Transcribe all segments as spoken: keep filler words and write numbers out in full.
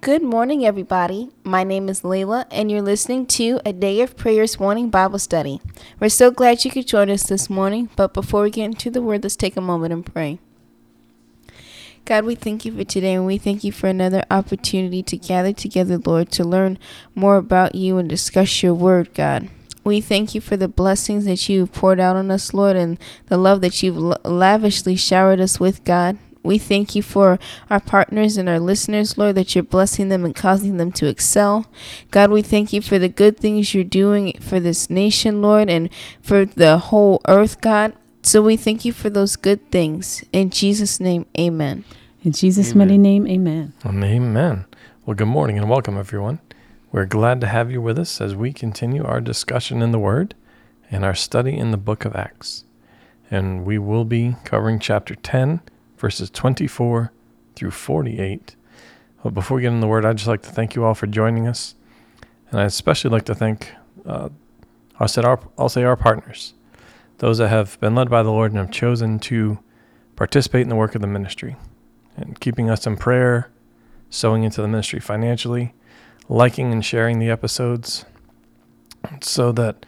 Good morning, everybody. My name is Layla, and you're listening to A Day of Prayer's Morning Bible Study. We're so glad you could join us this morning, but before we get into the Word, let's take a moment and pray. God, we thank you for today, and we thank you for another opportunity to gather together, Lord, to learn more about you and discuss your Word, God. We thank you for the blessings that you've poured out on us, Lord, and the love that you've lavishly showered us with, God. We thank you for our partners and our listeners, Lord, that you're blessing them and causing them to excel. God, we thank you for the good things you're doing for this nation, Lord, and for the whole earth, God. So we thank you for those good things. In Jesus' name, amen. In Jesus' amen. Mighty name, amen. Amen. Well, good morning and welcome, everyone. We're glad to have you with us as we continue our discussion in the Word and our study in the book of Acts. And we will be covering chapter ten, verses twenty-four through forty-eight. But before we get in the Word, I'd just like to thank you all for joining us. And I'd especially like to thank, uh, I'll, say our, I'll say our partners, those that have been led by the Lord and have chosen to participate in the work of the ministry and keeping us in prayer, sowing into the ministry financially, liking and sharing the episodes so that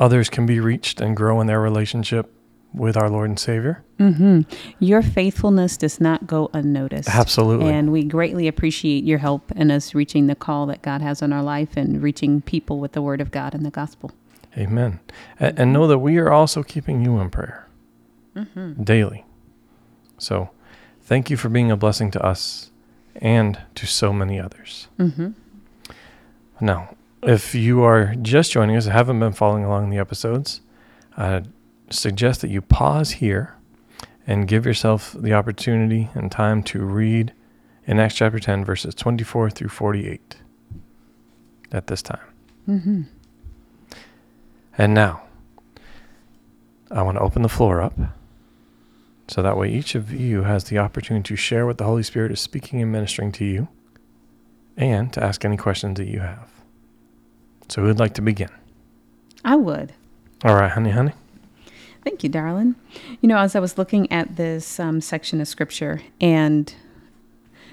others can be reached and grow in their relationship with our Lord and Savior. Mm-hmm. Your faithfulness does not go unnoticed. Absolutely. And we greatly appreciate your help in us reaching the call that God has on our life and reaching people with the Word of God and the gospel. Amen. And, and know that we are also keeping you in prayer mm-hmm. daily. So thank you for being a blessing to us and to so many others. Mm-hmm. Now, if you are just joining us and haven't been following along the episodes, uh, suggest that you pause here and give yourself the opportunity and time to read in Acts chapter ten, verses twenty-four through forty-eight at this time. Mm-hmm. And now, I want to open the floor up so that way each of you has the opportunity to share what the Holy Spirit is speaking and ministering to you and to ask any questions that you have. So who would like to begin? I would. All right, honey, honey. Thank you, darling. You know, as I was looking at this um, section of Scripture and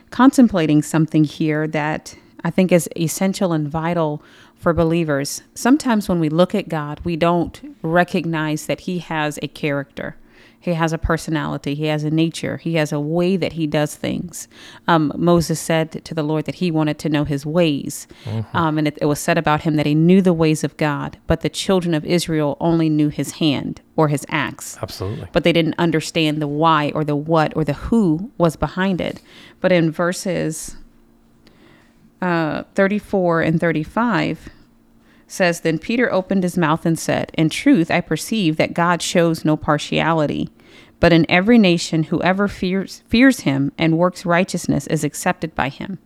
contemplating something here that I think is essential and vital for believers, sometimes when we look at God, we don't recognize that He has a character. He has a personality. He has a nature. He has a way that He does things. Um, Moses said to the Lord that he wanted to know His ways. Mm-hmm. Um, and it, it was said about him that he knew the ways of God, but the children of Israel only knew His hand or His acts. Absolutely. But they didn't understand the why or the what or the who was behind it. But in verses uh, thirty-four and thirty-five, says, then Peter opened his mouth and said, in truth, I perceive that God shows no partiality, but in every nation, whoever fears, fears Him and works righteousness is accepted by Him.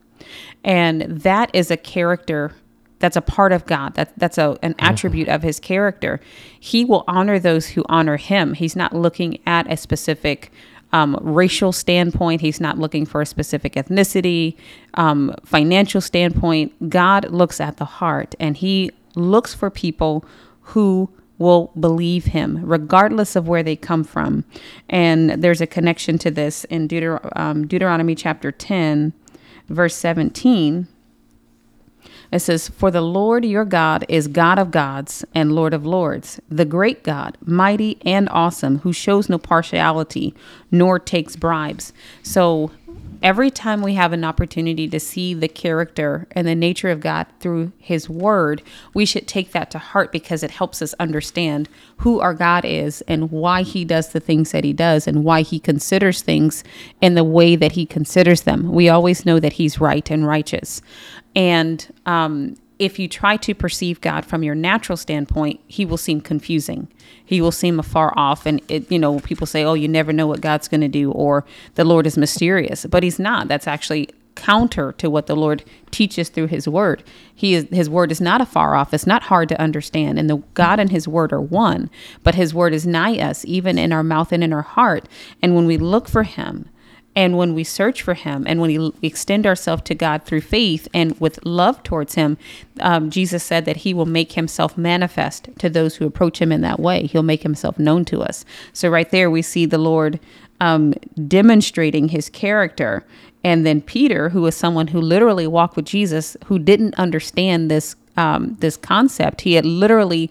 And that is a character. That's a part of God. That that's a an attribute of His character. He will honor those who honor Him. He's not looking at a specific Um, racial standpoint. He's not looking for a specific ethnicity, um, financial standpoint. God looks at the heart, and He looks for people who will believe Him regardless of where they come from. And there's a connection to this in Deuter- um, Deuteronomy chapter ten, verse seventeen. It says, for the Lord your God is God of gods and Lord of lords, the great God, mighty and awesome, who shows no partiality nor takes bribes. So every time we have an opportunity to see the character and the nature of God through His Word, we should take that to heart because it helps us understand who our God is and why He does the things that He does and why He considers things in the way that He considers them. We always know that He's right and righteous. And um, if you try to perceive God from your natural standpoint, He will seem confusing. He will seem afar off. And, it, you know, people say, oh, you never know what God's going to do, or the Lord is mysterious. But He's not. That's actually counter to what the Lord teaches through his word. He is, his word is not afar off. It's not hard to understand. And the God and his word are one, but his word is nigh us, even in our mouth and in our heart. And when we look for him, and when we search for him, and when we extend ourselves to God through faith and with love towards him, um, Jesus said that he will make himself manifest to those who approach him in that way. He'll make himself known to us. So right there, we see the Lord um, demonstrating his character. And then Peter, who is someone who literally walked with Jesus, who didn't understand this, um, this concept. He had literally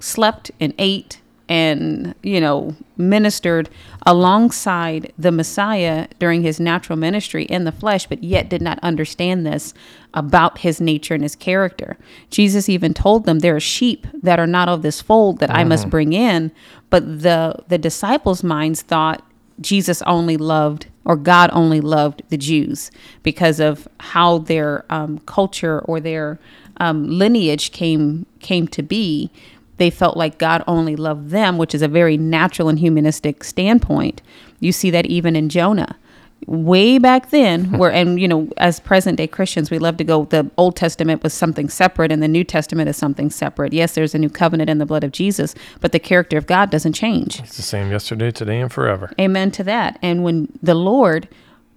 slept and ate and, you know, ministered alongside the Messiah during his natural ministry in the flesh, but yet did not understand this about his nature and his character. Jesus even told them, there are sheep that are not of this fold that mm-hmm. I must bring in. But the, the disciples' minds thought Jesus only loved, or God only loved, the Jews because of how their um, culture or their um, lineage came came to be. They felt like God only loved them, which is a very natural and humanistic standpoint. You see that even in Jonah. Way back then, where, and you know, as present day Christians, we love to go, the Old Testament was something separate and the New Testament is something separate. Yes, there's a new covenant in the blood of Jesus, but the character of God doesn't change. It's the same yesterday, today, and forever. Amen to that. And when the Lord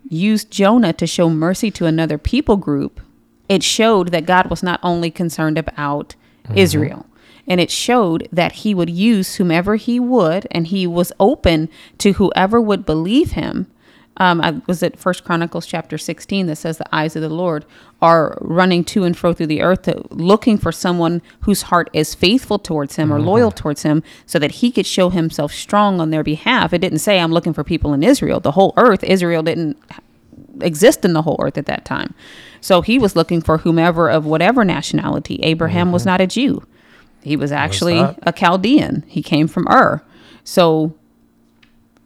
used Jonah to show mercy to another people group, it showed that God was not only concerned about mm-hmm. Israel. And it showed that he would use whomever he would, and he was open to whoever would believe him. Um, I was at First Chronicles chapter sixteen that says the eyes of the Lord are running to and fro through the earth, to, looking for someone whose heart is faithful towards him or mm-hmm. loyal towards him, so that he could show himself strong on their behalf. It didn't say I'm looking for people in Israel. The whole earth, Israel didn't exist in the whole earth at that time. So he was looking for whomever of whatever nationality. Abraham mm-hmm. was not a Jew. He was actually a Chaldean. He came from Ur. So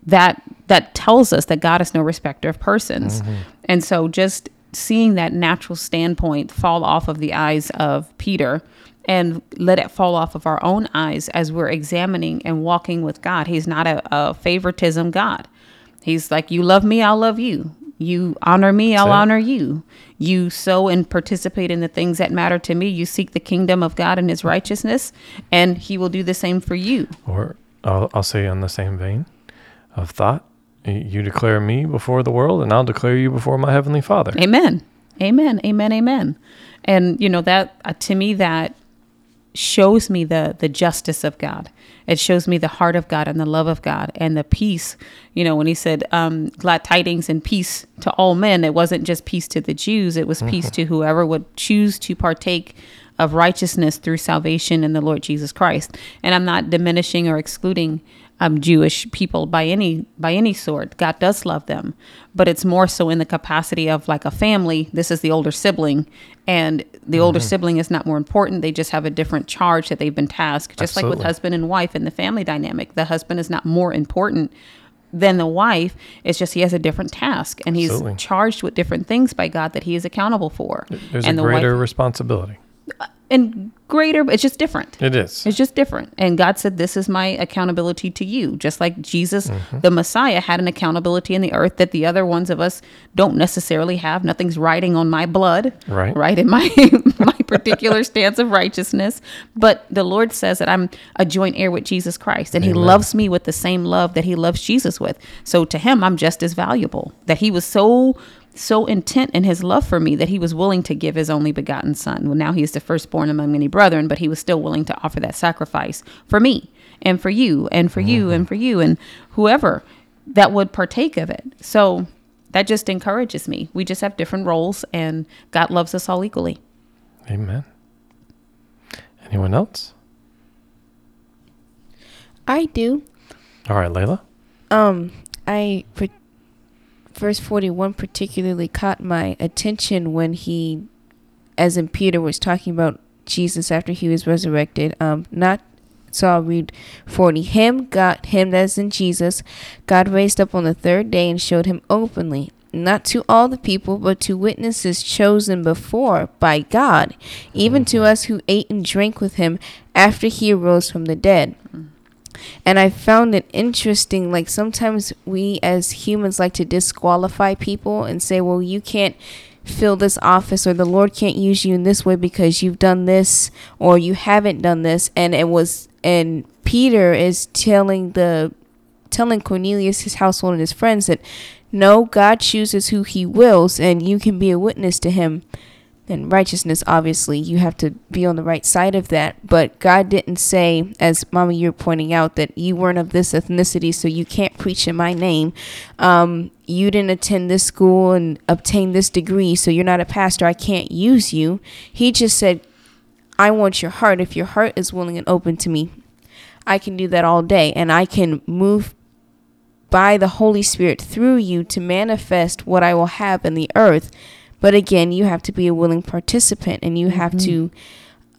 that that tells us that God is no respecter of persons. Mm-hmm. And so just seeing that natural standpoint fall off of the eyes of Peter, and let it fall off of our own eyes as we're examining and walking with God. He's not a, a favoritism God. He's like, you love me, I'll love you. You honor me, I'll honor you. You sow and participate in the things that matter to me. You seek the kingdom of God and his righteousness, and he will do the same for you. Or I'll, I'll say in the same vein of thought, you declare me before the world, and I'll declare you before my heavenly Father. Amen. Amen. Amen. Amen. And, you know, that uh, to me, that shows me the the justice of God. It shows me the heart of God and the love of God and the peace. You know, when he said um, glad tidings and peace to all men, it wasn't just peace to the Jews. It was mm-hmm. peace to whoever would choose to partake of righteousness through salvation in the Lord Jesus Christ. And I'm not diminishing or excluding um, Jewish people by any by any sort. God does love them, but it's more so in the capacity of like a family. This is the older sibling, and the older mm-hmm. sibling is not more important. They just have a different charge that they've been tasked, just Absolutely. Like with husband and wife in the family dynamic. The husband is not more important than the wife. It's just he has a different task, and he's Absolutely. Charged with different things by God that he is accountable for. There's and a the greater wife, responsibility. And greater, but it's just different. It is. It's just different. And God said, this is my accountability to you. Just like Jesus, mm-hmm. the Messiah, had an accountability in the earth that the other ones of us don't necessarily have. Nothing's riding on my blood, right? Right in my my particular stance of righteousness. But the Lord says that I'm a joint heir with Jesus Christ, and Amen. He loves me with the same love that he loves Jesus with. So to him, I'm just as valuable. That he was so... so intent in his love for me that he was willing to give his only begotten son. Well, now he is the firstborn among many brethren, but he was still willing to offer that sacrifice for me and for you and for mm-hmm. you and for you and whoever that would partake of it. So that just encourages me. We just have different roles, and God loves us all equally. Amen. Anyone else? I do. All right, Layla. Um, I... Pre- Verse forty-one particularly caught my attention when he, as in Peter, was talking about Jesus after he was resurrected. Um, not so I'll read forty. Him, God, him that is in Jesus, God raised up on the third day and showed him openly, not to all the people, but to witnesses chosen before by God, even to us who ate and drank with him after he arose from the dead. And I found it interesting, like sometimes we as humans like to disqualify people and say, well, you can't fill this office, or the Lord can't use you in this way because you've done this or you haven't done this. And it was, and Peter is telling the telling Cornelius, his household, and his friends that no, God chooses who he wills, and you can be a witness to him. And righteousness, obviously, you have to be on the right side of that. But God didn't say, as Mama, you're pointing out, that you weren't of this ethnicity, so you can't preach in my name. Um, you didn't attend this school and obtain this degree, so you're not a pastor. I can't use you. He just said, I want your heart. If your heart is willing and open to me, I can do that all day, and I can move by the Holy Spirit through you to manifest what I will have in the earth. But again, you have to be a willing participant, and you have mm-hmm. to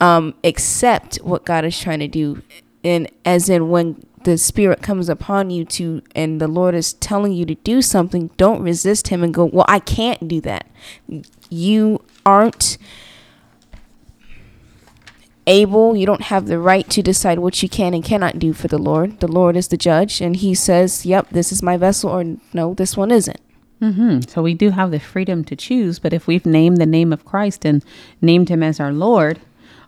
um, accept what God is trying to do. And as in, when the Spirit comes upon you to, and the Lord is telling you to do something, don't resist him and go, well, I can't do that. You aren't able, you don't have the right to decide what you can and cannot do for the Lord. The Lord is the judge, and he says, yep, this is my vessel, or no, this one isn't. Mm-hmm. So we do have the freedom to choose, but if we've named the name of Christ and named him as our Lord,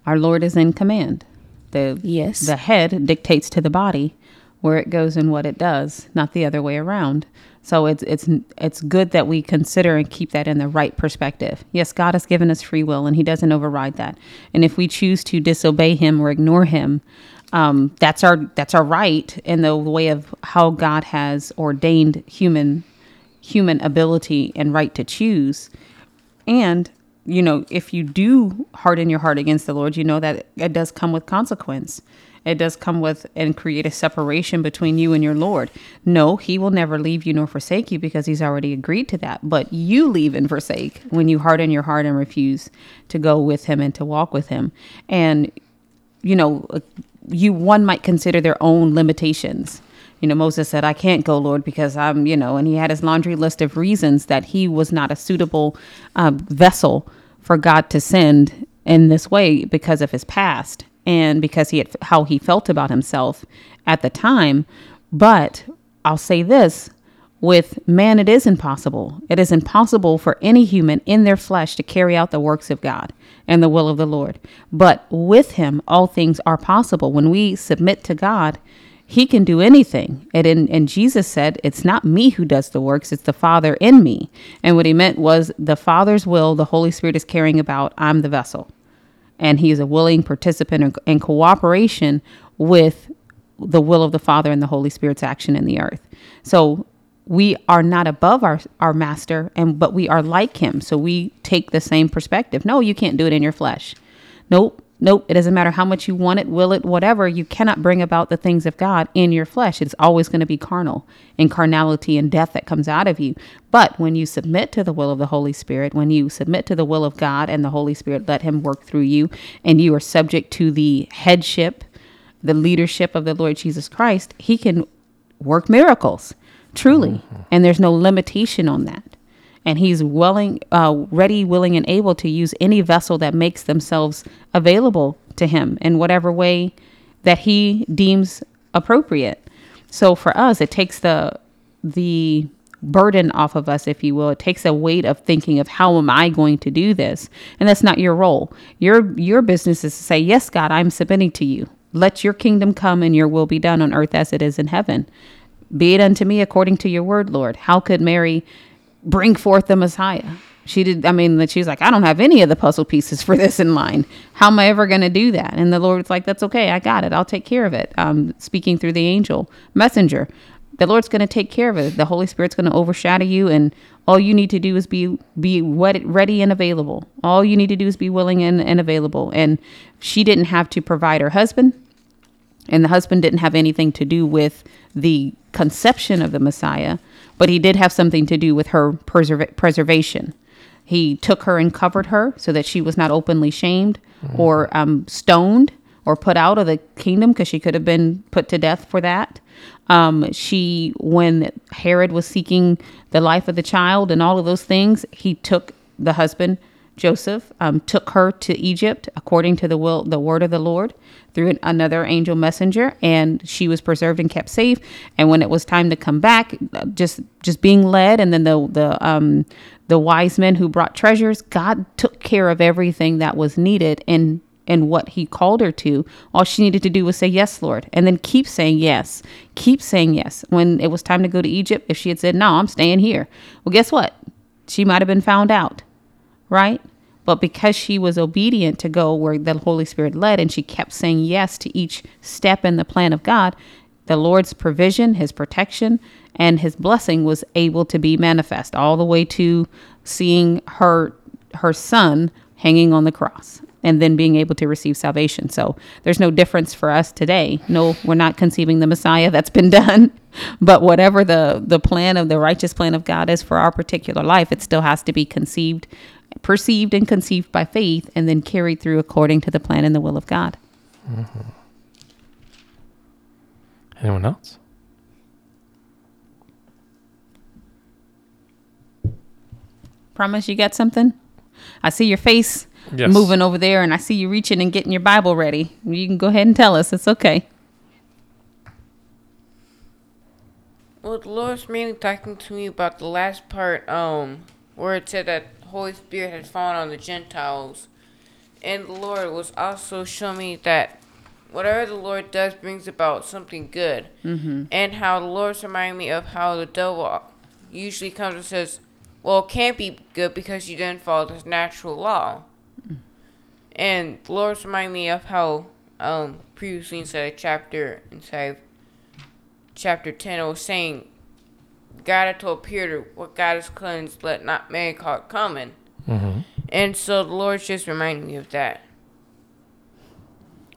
our Lord is in command. The, yes. The head dictates to the body where it goes and what it does, not the other way around. So it's it's it's good that we consider and keep that in the right perspective. Yes, God has given us free will, and he doesn't override that. And if we choose to disobey him or ignore him, um, that's our that's our right in the way of how God has ordained human human ability and right to choose. And, you know, if you do harden your heart against the Lord, you know that it does come with consequence. It does come with and create a separation between you and your Lord. No, he will never leave you nor forsake you because he's already agreed to that. But you leave and forsake when you harden your heart and refuse to go with him and to walk with him. And, you know, you one might consider their own limitations. You know, Moses said, I can't go, Lord, because I'm, you know, and he had his laundry list of reasons that he was not a suitable um, vessel for God to send in this way because of his past and because he had how he felt about himself at the time. But I'll say this, with man, it is impossible. It is impossible for any human in their flesh to carry out the works of God and the will of the Lord. But with him, all things are possible. When we submit to God, he can do anything. And, in, and Jesus said, it's not me who does the works, it's the Father in me. And what he meant was the Father's will, the Holy Spirit is carrying about, I'm the vessel. And he is a willing participant in, in cooperation with the will of the Father and the Holy Spirit's action in the earth. So we are not above our, our master, and but we are like him. So we take the same perspective. No, you can't do it in your flesh. Nope. Nope, it doesn't matter how much you want it, will it, whatever. You cannot bring about the things of God in your flesh. It's always going to be carnal and carnality and death that comes out of you. But when you submit to the will of the Holy Spirit, when you submit to the will of God and the Holy Spirit, let him work through you, and you are subject to the headship, the leadership of the Lord Jesus Christ, he can work miracles, truly. Mm-hmm. And there's no limitation on that. And he's willing, uh, ready, willing, and able to use any vessel that makes themselves available to him in whatever way that he deems appropriate. So for us, it takes the the burden off of us, if you will. It takes a weight of thinking of how am I going to do this? And that's not your role. Your your business is to say, yes, God, I'm submitting to you. Let your kingdom come and your will be done on earth as it is in heaven. Be it unto me according to your word, Lord. How could Mary bring forth the Messiah? She did. I mean, she's like, I don't have any of the puzzle pieces for this in mind. How am I ever going to do that? And the Lord's like, that's okay. I got it. I'll take care of it. Um, speaking through the angel messenger, the Lord's going to take care of it. The Holy Spirit's going to overshadow you. And all you need to do is be, be ready and available. All you need to do is be willing and, and available. And she didn't have to provide her husband, and the husband didn't have anything to do with the conception of the Messiah, but he did have something to do with her preserva- preservation. He took her and covered her so that she was not openly shamed mm-hmm. or um, stoned or put out of the kingdom, because she could have been put to death for that. Um, she, when Herod was seeking the life of the child and all of those things, he took the husband, Joseph, um, took her to Egypt according to the will, the word of the Lord through an, another angel messenger, and she was preserved and kept safe. And when it was time to come back, just just being led, and then the the um, the wise men who brought treasures, God took care of everything that was needed and and what he called her to. All she needed to do was say, yes, Lord, and then keep saying yes, keep saying yes. When it was time to go to Egypt, if she had said, no, I'm staying here, well, guess what? She might have been found out, right? But because she was obedient to go where the Holy Spirit led, and she kept saying yes to each step in the plan of God, the Lord's provision, his protection, and his blessing was able to be manifest, all the way to seeing her her son hanging on the cross and then being able to receive salvation. So there's no difference for us today. No, we're not conceiving the Messiah. That's been done. But whatever the, the plan of the righteous plan of God is for our particular life, it still has to be conceived, perceived and conceived by faith, and then carried through according to the plan and the will of God. Mm-hmm. Anyone else? Promise you got something? I see your face yes. moving over there, and I see you reaching and getting your Bible ready. You can go ahead and tell us. It's okay. Well, the Lord was mainly talking to me about the last part, um, where it said that the Holy Spirit had fallen on the Gentiles. And the Lord was also showing me that whatever the Lord does brings about something good. Mm-hmm. And how the Lord's reminding me of how the devil usually comes and says, well, it can't be good because you didn't follow this natural law. Mm. And the Lord's reminding me of how um, previously inside of chapter, inside of chapter ten, it was saying, God had told Peter, what God has cleansed, let not man call it common. Mm-hmm. And so the Lord's just reminding me of that.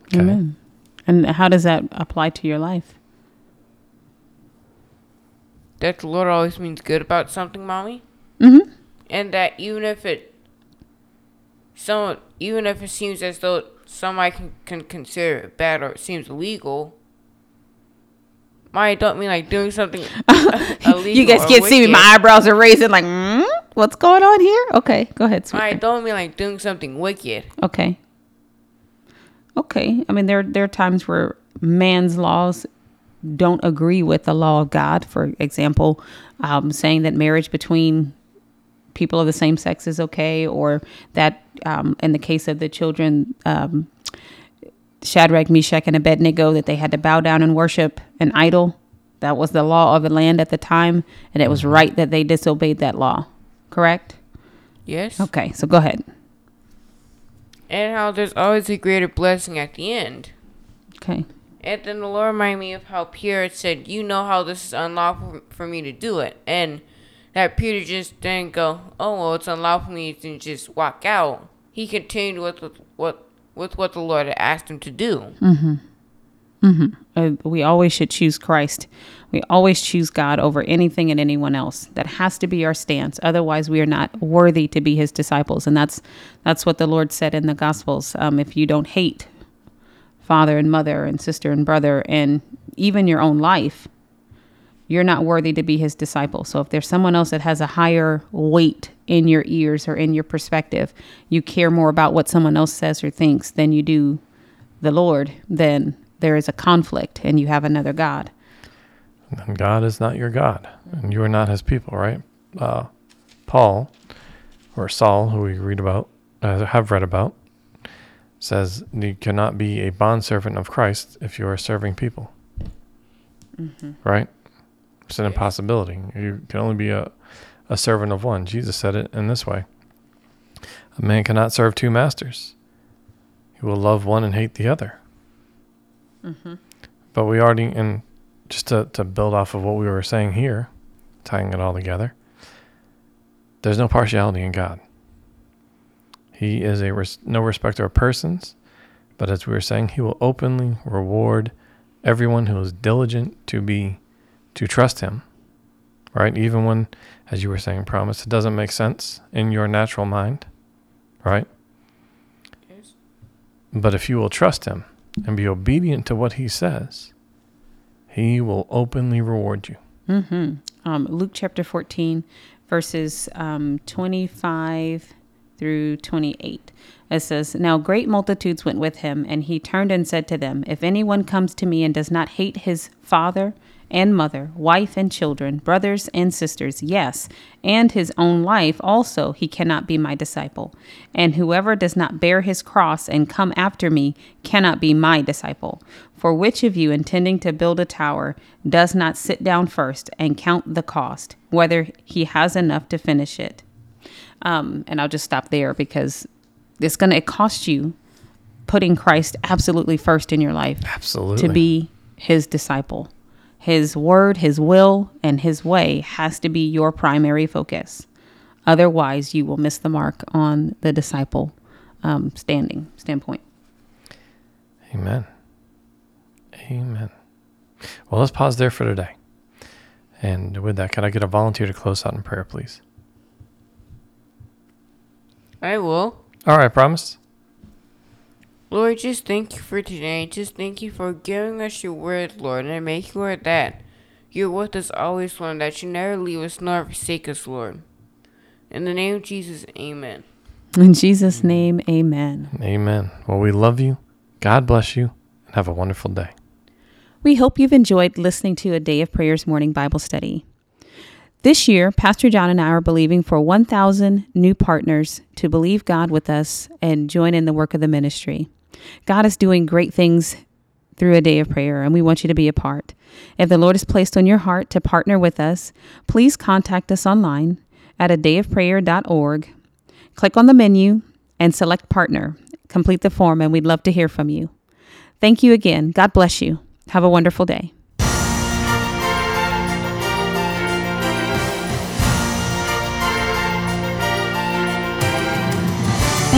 Okay. Amen. And how does that apply to your life? That the Lord always means good about something, Mommy. Mm-hmm. And that even if it, so even if it seems as though somebody can, can consider it bad or it seems illegal, Mommy, don't mean like doing something illegal. You guys can't see me; my eyebrows are raising. Like, mm, what's going on here? Okay, go ahead, sweetheart. Mommy, don't mean like doing something wicked. Okay. Okay. I mean, there there are times where man's laws don't agree with the law of God. For example, um, saying that marriage between people of the same sex is okay, or that um, in the case of the children, um, Shadrach, Meshach, and Abednego, that they had to bow down and worship an idol. That was the law of the land at the time, and it was right that they disobeyed that law. Correct? Yes. Okay, so go ahead. And how there's always a greater blessing at the end. Okay. And then the Lord reminded me of how Peter said, you know how this is unlawful for me to do it. And that Peter just didn't go, oh, well, it's unlawful for me to just walk out. He continued with, with, with, with what the Lord had asked him to do. Mm-hmm. Mm-hmm. Uh, we always should choose Christ. We always choose God over anything and anyone else. That has to be our stance. Otherwise, we are not worthy to be his disciples. And that's that's what the Lord said in the Gospels. Um, if you don't hate father and mother and sister and brother and even your own life, you're not worthy to be his disciple. So if there's someone else that has a higher weight in your ears or in your perspective, you care more about what someone else says or thinks than you do the Lord, then there is a conflict and you have another God. And God is not your God, and you are not his people, right? Uh, Paul, or Saul, who we read about, uh, have read about, says you cannot be a bondservant of Christ if you are serving people, mm-hmm. right? It's an impossibility. You can only be a, a servant of one. Jesus said it in this way. A man cannot serve two masters. He will love one and hate the other. Mm-hmm. But we already, and just to, to build off of what we were saying here, tying it all together, there's no partiality in God. He is a res, no respecter of persons, but as we were saying, he will openly reward everyone who is diligent to be, to trust him, right? Even when, as you were saying, promise, it doesn't make sense in your natural mind, right? Yes. But if you will trust him and be obedient to what he says, he will openly reward you. Mm-hmm. Um, Luke chapter fourteen, verses um, twenty-five through twenty-eight. It says, now great multitudes went with him, and he turned and said to them, if anyone comes to me and does not hate his father and mother, wife and children, brothers and sisters, yes, and his own life also, he cannot be my disciple. And whoever does not bear his cross and come after me cannot be my disciple. For which of you, intending to build a tower, does not sit down first and count the cost, whether he has enough to finish it? Um, and I'll just stop there, because it's going to cost you putting Christ absolutely first in your life. Absolutely. To be his disciple. His word, his will, and his way has to be your primary focus. Otherwise, you will miss the mark on the disciple um, standing standpoint. Amen. Amen. Well, let's pause there for today. And with that, could I get a volunteer to close out in prayer, please? I will. All right, promise. Lord, just thank you for today. Just thank you for giving us your word, Lord, and make sure that you're with us always, Lord, that you never leave us nor forsake us, Lord. In the name of Jesus, amen. In Jesus' name, amen. Amen. Well, we love you. God bless you, and have a wonderful day. We hope you've enjoyed listening to A Day of Prayer's Morning Bible Study. This year, Pastor John and I are believing for one thousand new partners to believe God with us and join in the work of the ministry. God is doing great things through A Day of Prayer, and we want you to be a part. If the Lord has placed on your heart to partner with us, please contact us online at a day of prayer dot org. Click on the menu and select Partner. Complete the form, and we'd love to hear from you. Thank you again. God bless you. Have a wonderful day.